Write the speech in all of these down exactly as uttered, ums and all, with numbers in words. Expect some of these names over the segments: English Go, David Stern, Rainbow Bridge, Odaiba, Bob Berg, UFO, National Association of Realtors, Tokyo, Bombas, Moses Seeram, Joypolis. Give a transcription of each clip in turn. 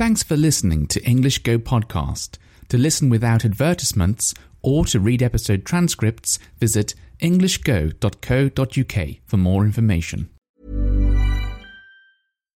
Thanks for listening to English Go podcast. To listen without advertisements or to read episode transcripts, visit english go dot co dot u k for more information.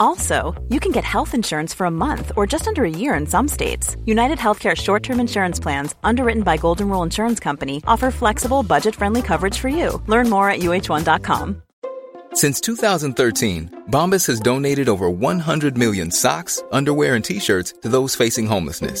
Also, you can get health insurance for a month or just under a year in some states. United Healthcare short-term insurance plans, underwritten by Golden Rule Insurance Company, offer flexible, budget-friendly coverage for you. Learn more at u h one dot com. Since two thousand thirteen, Bombas has donated over one hundred million socks, underwear, and T-shirts to those facing homelessness.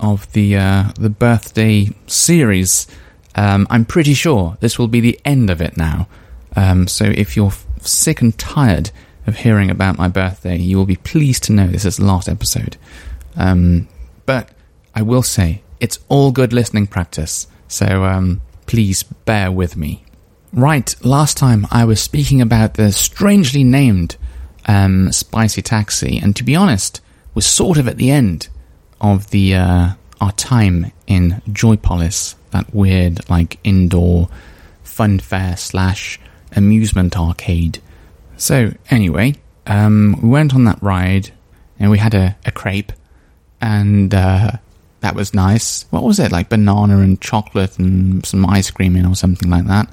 of the uh, the birthday series. Um, I'm pretty sure this will be the end of it now. Um, so if you're f- sick and tired of hearing about my birthday, you will be pleased to know this is the last episode. Um, but I will say, it's all good listening practice, so um, please bear with me. Right, last time I was speaking about the strangely named Um, spicy taxi, and to be honest, was sort of at the end of the uh, our time in Joypolis, that weird like indoor fun fair slash amusement arcade. So anyway, um, we went on that ride and we had a, a crepe, and uh, that was nice. What was it, like banana and chocolate and some ice cream in or something like that?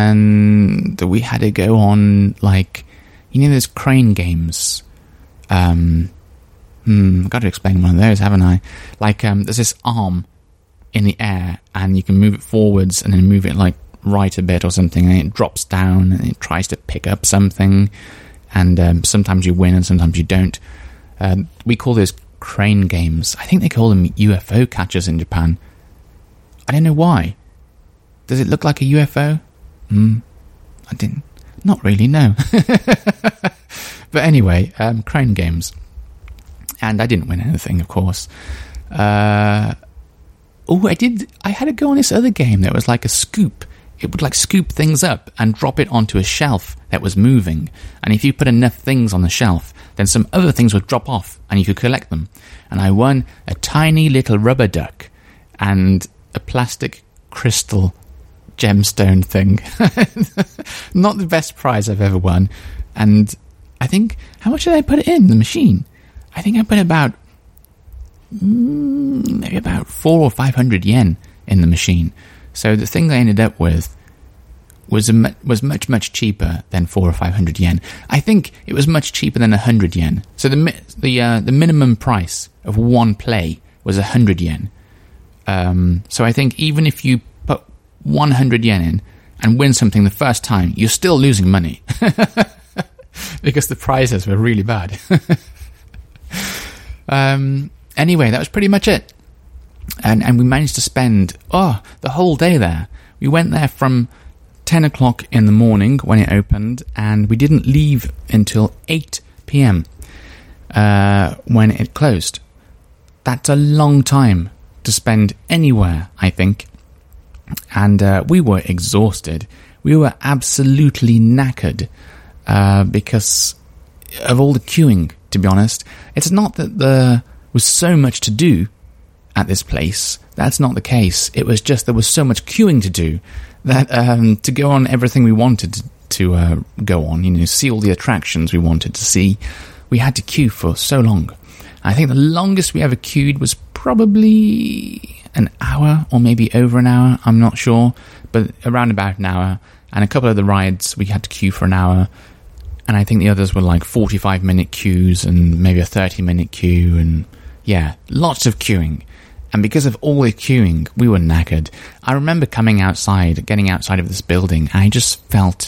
And we had to go on like, you know those crane games? Um, hmm, I've got to explain one of those, haven't I? Like, um, there's this arm in the air, and you can move it forwards and then move it, like, right a bit or something, and it drops down, and it tries to pick up something, and um, sometimes you win and sometimes you don't. Um, we call those crane games. I think they call them U F O catchers in Japan. I don't know why. Does it look like a U F O? Hmm, I didn't. Not really, no. But anyway, um, crane games. And I didn't win anything, of course. Uh, oh, I did. I had a go on this other game that was like a scoop. It would like scoop things up and drop it onto a shelf that was moving. And if you put enough things on the shelf, then some other things would drop off and you could collect them. And I won a tiny little rubber duck and a plastic crystal gemstone thing. Not the best prize I've ever won. And I think, how much did I put in the machine? I think I put about mm, maybe about four or five hundred yen in the machine. So the thing I ended up with was a, was much much cheaper than four or five hundred yen. I think it was much cheaper than a hundred yen. So the the uh, the minimum price of one play was a hundred yen. Um, so I think even if you one hundred yen in and win something the first time, you're still losing money because the prizes were really bad. um, anyway, that was pretty much it. And and we managed to spend, oh, the whole day there. We went there from ten o'clock in the morning when it opened, and we didn't leave until eight p.m. Uh, when it closed. That's a long time to spend anywhere, I think. And uh, we were exhausted. We were absolutely knackered uh, because of all the queuing, to be honest. It's not that there was so much to do at this place. That's not the case. It was just there was so much queuing to do that um, to go on everything we wanted to, to uh, go on, you know, see all the attractions we wanted to see, we had to queue for so long. I think the longest we ever queued was probably an hour or maybe over an hour, I'm not sure, but around about an hour. And a couple of the rides we had to queue for an hour, and I think the others were like forty-five minute queues and maybe a thirty minute queue, and yeah, lots of queuing. And because of all the queuing, we were knackered. I remember coming outside, getting outside of this building, and I just felt,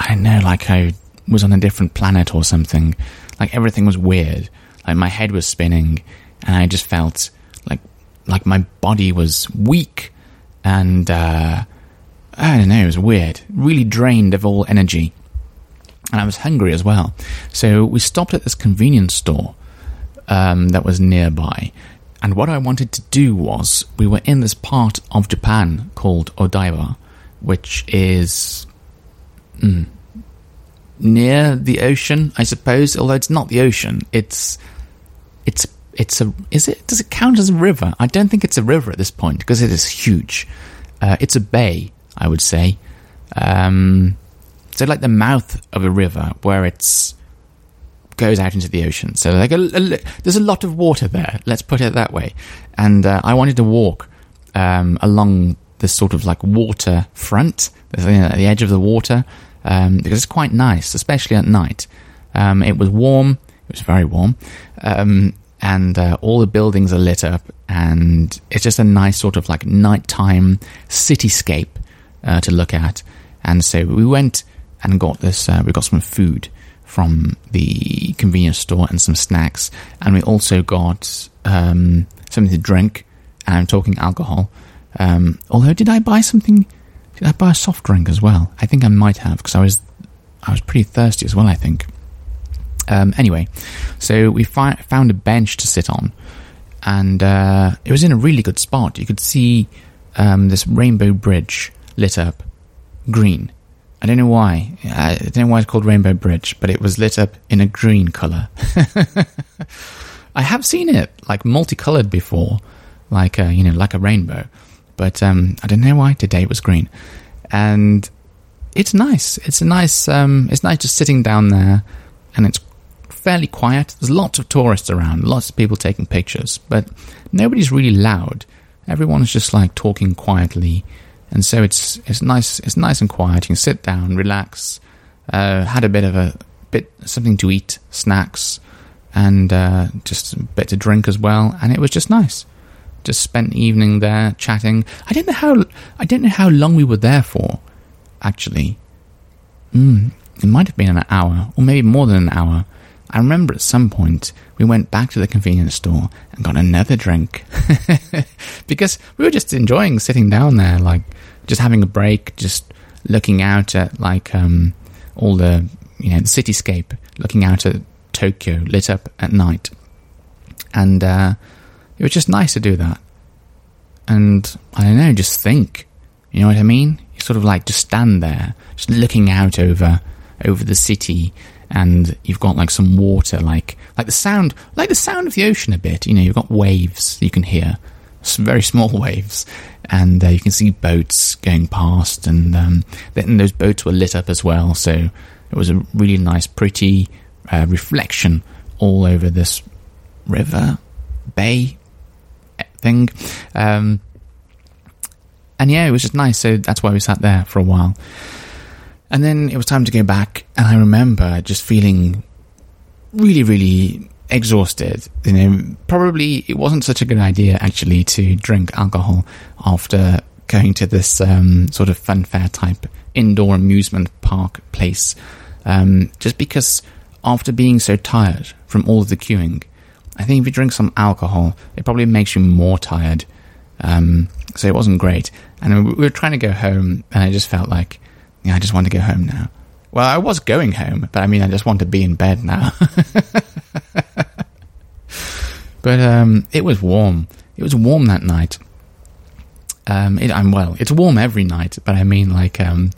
I don't know, like I was on a different planet or something. Like, everything was weird. Like, my head was spinning, and I just felt like like my body was weak, and uh, I don't know, it was weird. Really drained of all energy. And I was hungry as well. So we stopped at this convenience store um, that was nearby. And what I wanted to do was, we were in this part of Japan called Odaiba, which is mm, near the ocean, I suppose. Although it's not the ocean, it's it's it's a is it does it count as a river? I don't think it's a river at this point because it is huge. Uh, it's a bay, I would say. Um, so like the mouth of a river where it's. Goes out into the ocean, so like a, a, there's a lot of water there. Let's put it that way. And uh, I wanted to walk um, along this sort of like water front, you know, at the edge of the water, um, because it's quite nice, especially at night. Um, it was warm; it was very warm, um, and uh, all the buildings are lit up, and it's just a nice sort of like nighttime cityscape uh, to look at. And so we went and got this. Uh, we got some food from the convenience store and some snacks, and we also got um, something to drink, and I'm talking alcohol. Um, although, did I buy something? Did I buy a soft drink as well? I think I might have, because I was I was pretty thirsty as well, I think. Um, anyway, so we fi- found a bench to sit on, and uh, it was in a really good spot. You could see um, this Rainbow Bridge lit up green. I don't know why. I don't know why it's called Rainbow Bridge, but it was lit up in a green colour. I have seen it, like, multicoloured before, like, a, you know, like a rainbow. But um, I don't know why today it was green. And it's nice. It's a nice, um, it's nice just sitting down there, and it's fairly quiet. There's lots of tourists around, lots of people taking pictures, but nobody's really loud. Everyone's just, like, talking quietly. And so it's it's nice it's nice and quiet. You can sit down, relax. Uh, had a bit of a bit something to eat, snacks, and uh, just a bit to drink as well. And it was just nice. Just spent the evening there chatting. I don't know how I don't know how long we were there for. Actually, mm, it might have been an hour, or maybe more than an hour. I remember at some point we went back to the convenience store and got another drink because we were just enjoying sitting down there, like just having a break, just looking out at like um, all the, you know, the cityscape, looking out at Tokyo lit up at night. And uh, it was just nice to do that. And I don't know, just think, you know what I mean? You sort of like just stand there, just looking out over over the city. And you've got like some water, like like the sound, like the sound of the ocean a bit. You know, you've got waves you can hear, some very small waves, and uh, you can see boats going past. And um, then those boats were lit up as well, so it was a really nice, pretty uh, reflection all over this river bay thing. Um, and yeah, it was just nice. So that's why we sat there for a while. And then it was time to go back, and I remember just feeling really, really exhausted. You know, probably it wasn't such a good idea, actually, to drink alcohol after going to this um, sort of funfair type indoor amusement park place. Um, just because after being so tired from all of the queuing, I think if you drink some alcohol, it probably makes you more tired. Um, so it wasn't great. And we were trying to go home, and I just felt like, yeah, I just want to go home now. Well, I was going home, but I mean, I just want to be in bed now. But um, it was warm. It was warm that night. Um, it, I'm well. It's warm every night, but I mean, like, um,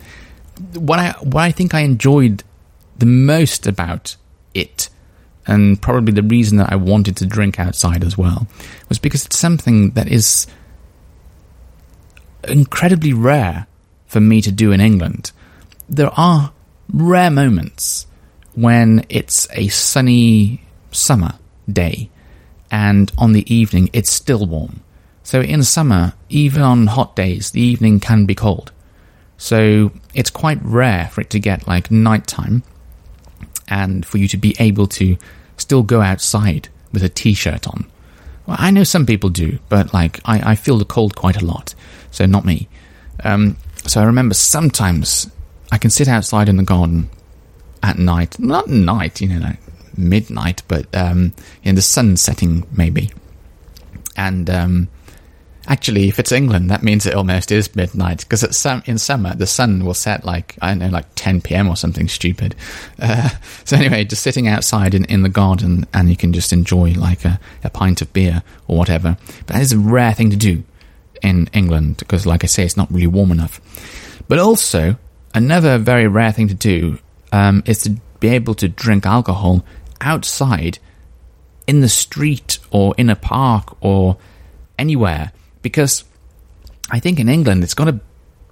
what I what I think I enjoyed the most about it, and probably the reason that I wanted to drink outside as well, was because it's something that is incredibly rare for me to do in England. There are rare moments when it's a sunny summer day and on the evening it's still warm. So in summer, even on hot days, the evening can be cold. So it's quite rare for it to get like nighttime and for you to be able to still go outside with a t-shirt on. Well, I know some people do, but like I, I feel the cold quite a lot, so not me. Um, So I remember sometimes I can sit outside in the garden at night, not night, you know, like midnight, but um, in the sun setting, maybe. And um, actually, if it's England, that means it almost is midnight, because some, in summer, the sun will set like, I don't know, like ten p.m. or something stupid. Uh, so anyway, just sitting outside in, in the garden, and you can just enjoy like a, a pint of beer or whatever. But that is a rare thing to do in England, because like I say, it's not really warm enough. But also, another very rare thing to do um, is to be able to drink alcohol outside in the street or in a park or anywhere, because I think in England it's got a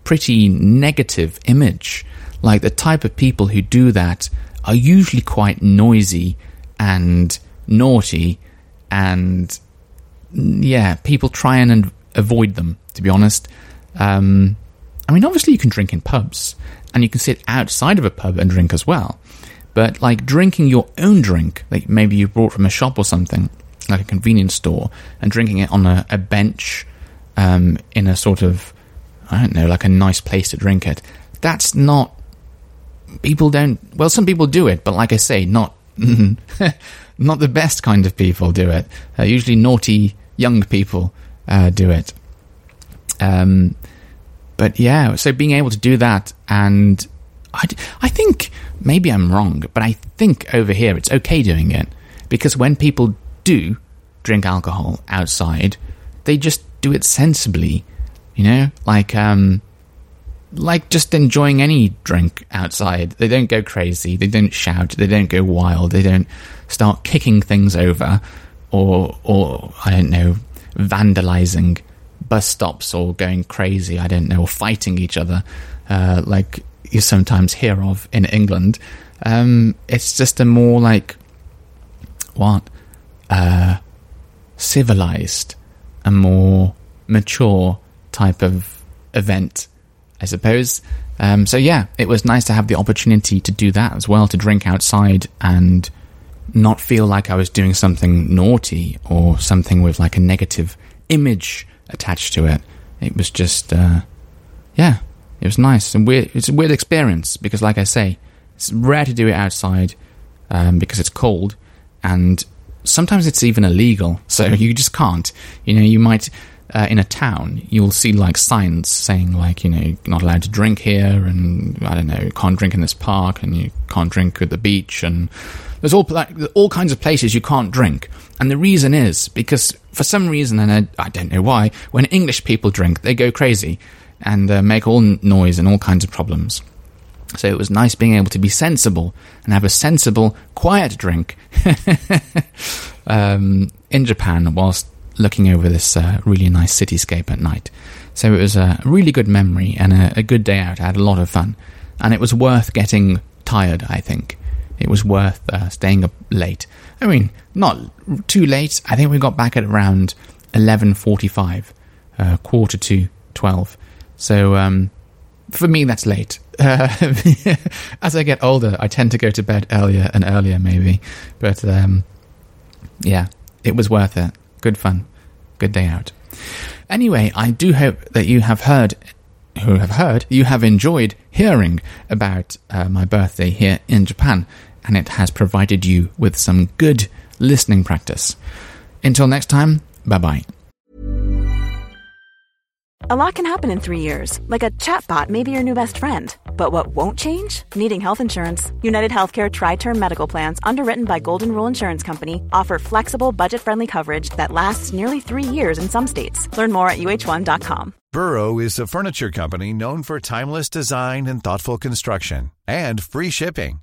pretty negative image. Like, the type of people who do that are usually quite noisy and naughty, and yeah, people try and avoid them, to be honest. Um... I mean, obviously you can drink in pubs, and you can sit outside of a pub and drink as well. But, like, drinking your own drink, like maybe you brought from a shop or something, like a convenience store, and drinking it on a, a bench um, in a sort of, I don't know, like a nice place to drink it, that's not... People don't... Well, some people do it, but like I say, not, not the best kind of people do it. Uh, usually naughty young people uh, do it. Um... But yeah, so being able to do that, and I, I think, maybe I'm wrong, but I think over here it's okay doing it, because when people do drink alcohol outside, they just do it sensibly, you know, like um, like just enjoying any drink outside. They don't go crazy, they don't shout, they don't go wild, they don't start kicking things over, or or I don't know, vandalizing bus stops, or going crazy, I don't know, or fighting each other, uh, like you sometimes hear of in England. Um, it's just a more, like, what? Uh, civilized, a more mature type of event, I suppose. Um, so yeah, it was nice to have the opportunity to do that as well, to drink outside and not feel like I was doing something naughty or something with, like, a negative image attached to it. It was just uh yeah it was nice and weird. It's a weird experience, because like I say, it's rare to do it outside, um because it's cold, and sometimes it's even illegal, so you just can't, you know. You might uh, in a town you'll see like signs saying, like, you know, you're not allowed to drink here, and I don't know, you can't drink in this park, and you can't drink at the beach, and there's all like, all kinds of places you can't drink. And the reason is because, for some reason, and I, I don't know why, when English people drink, they go crazy and uh, make all noise and all kinds of problems. So it was nice being able to be sensible and have a sensible, quiet drink um, in Japan, whilst looking over this uh, really nice cityscape at night. So it was a really good memory and a, a good day out. I had a lot of fun, and it was worth getting tired, I think. It was worth uh, staying up late. I mean, not too late. I think we got back at around eleven forty-five, uh, quarter to twelve. So um, for me, that's late. Uh, as I get older, I tend to go to bed earlier and earlier, maybe. But um, yeah, it was worth it. Good fun. Good day out. Anyway, I do hope that you have heard... who have heard, you have enjoyed hearing about uh, my birthday here in Japan, and it has provided you with some good listening practice. Until next time, bye-bye. A lot can happen in three years, like a chatbot may be your new best friend. But what won't change? Needing health insurance. United Healthcare Tri-Term Medical Plans, underwritten by Golden Rule Insurance Company, offer flexible, budget-friendly coverage that lasts nearly three years in some states. Learn more at U H one dot com. Burrow is a furniture company known for timeless design and thoughtful construction, and free shipping,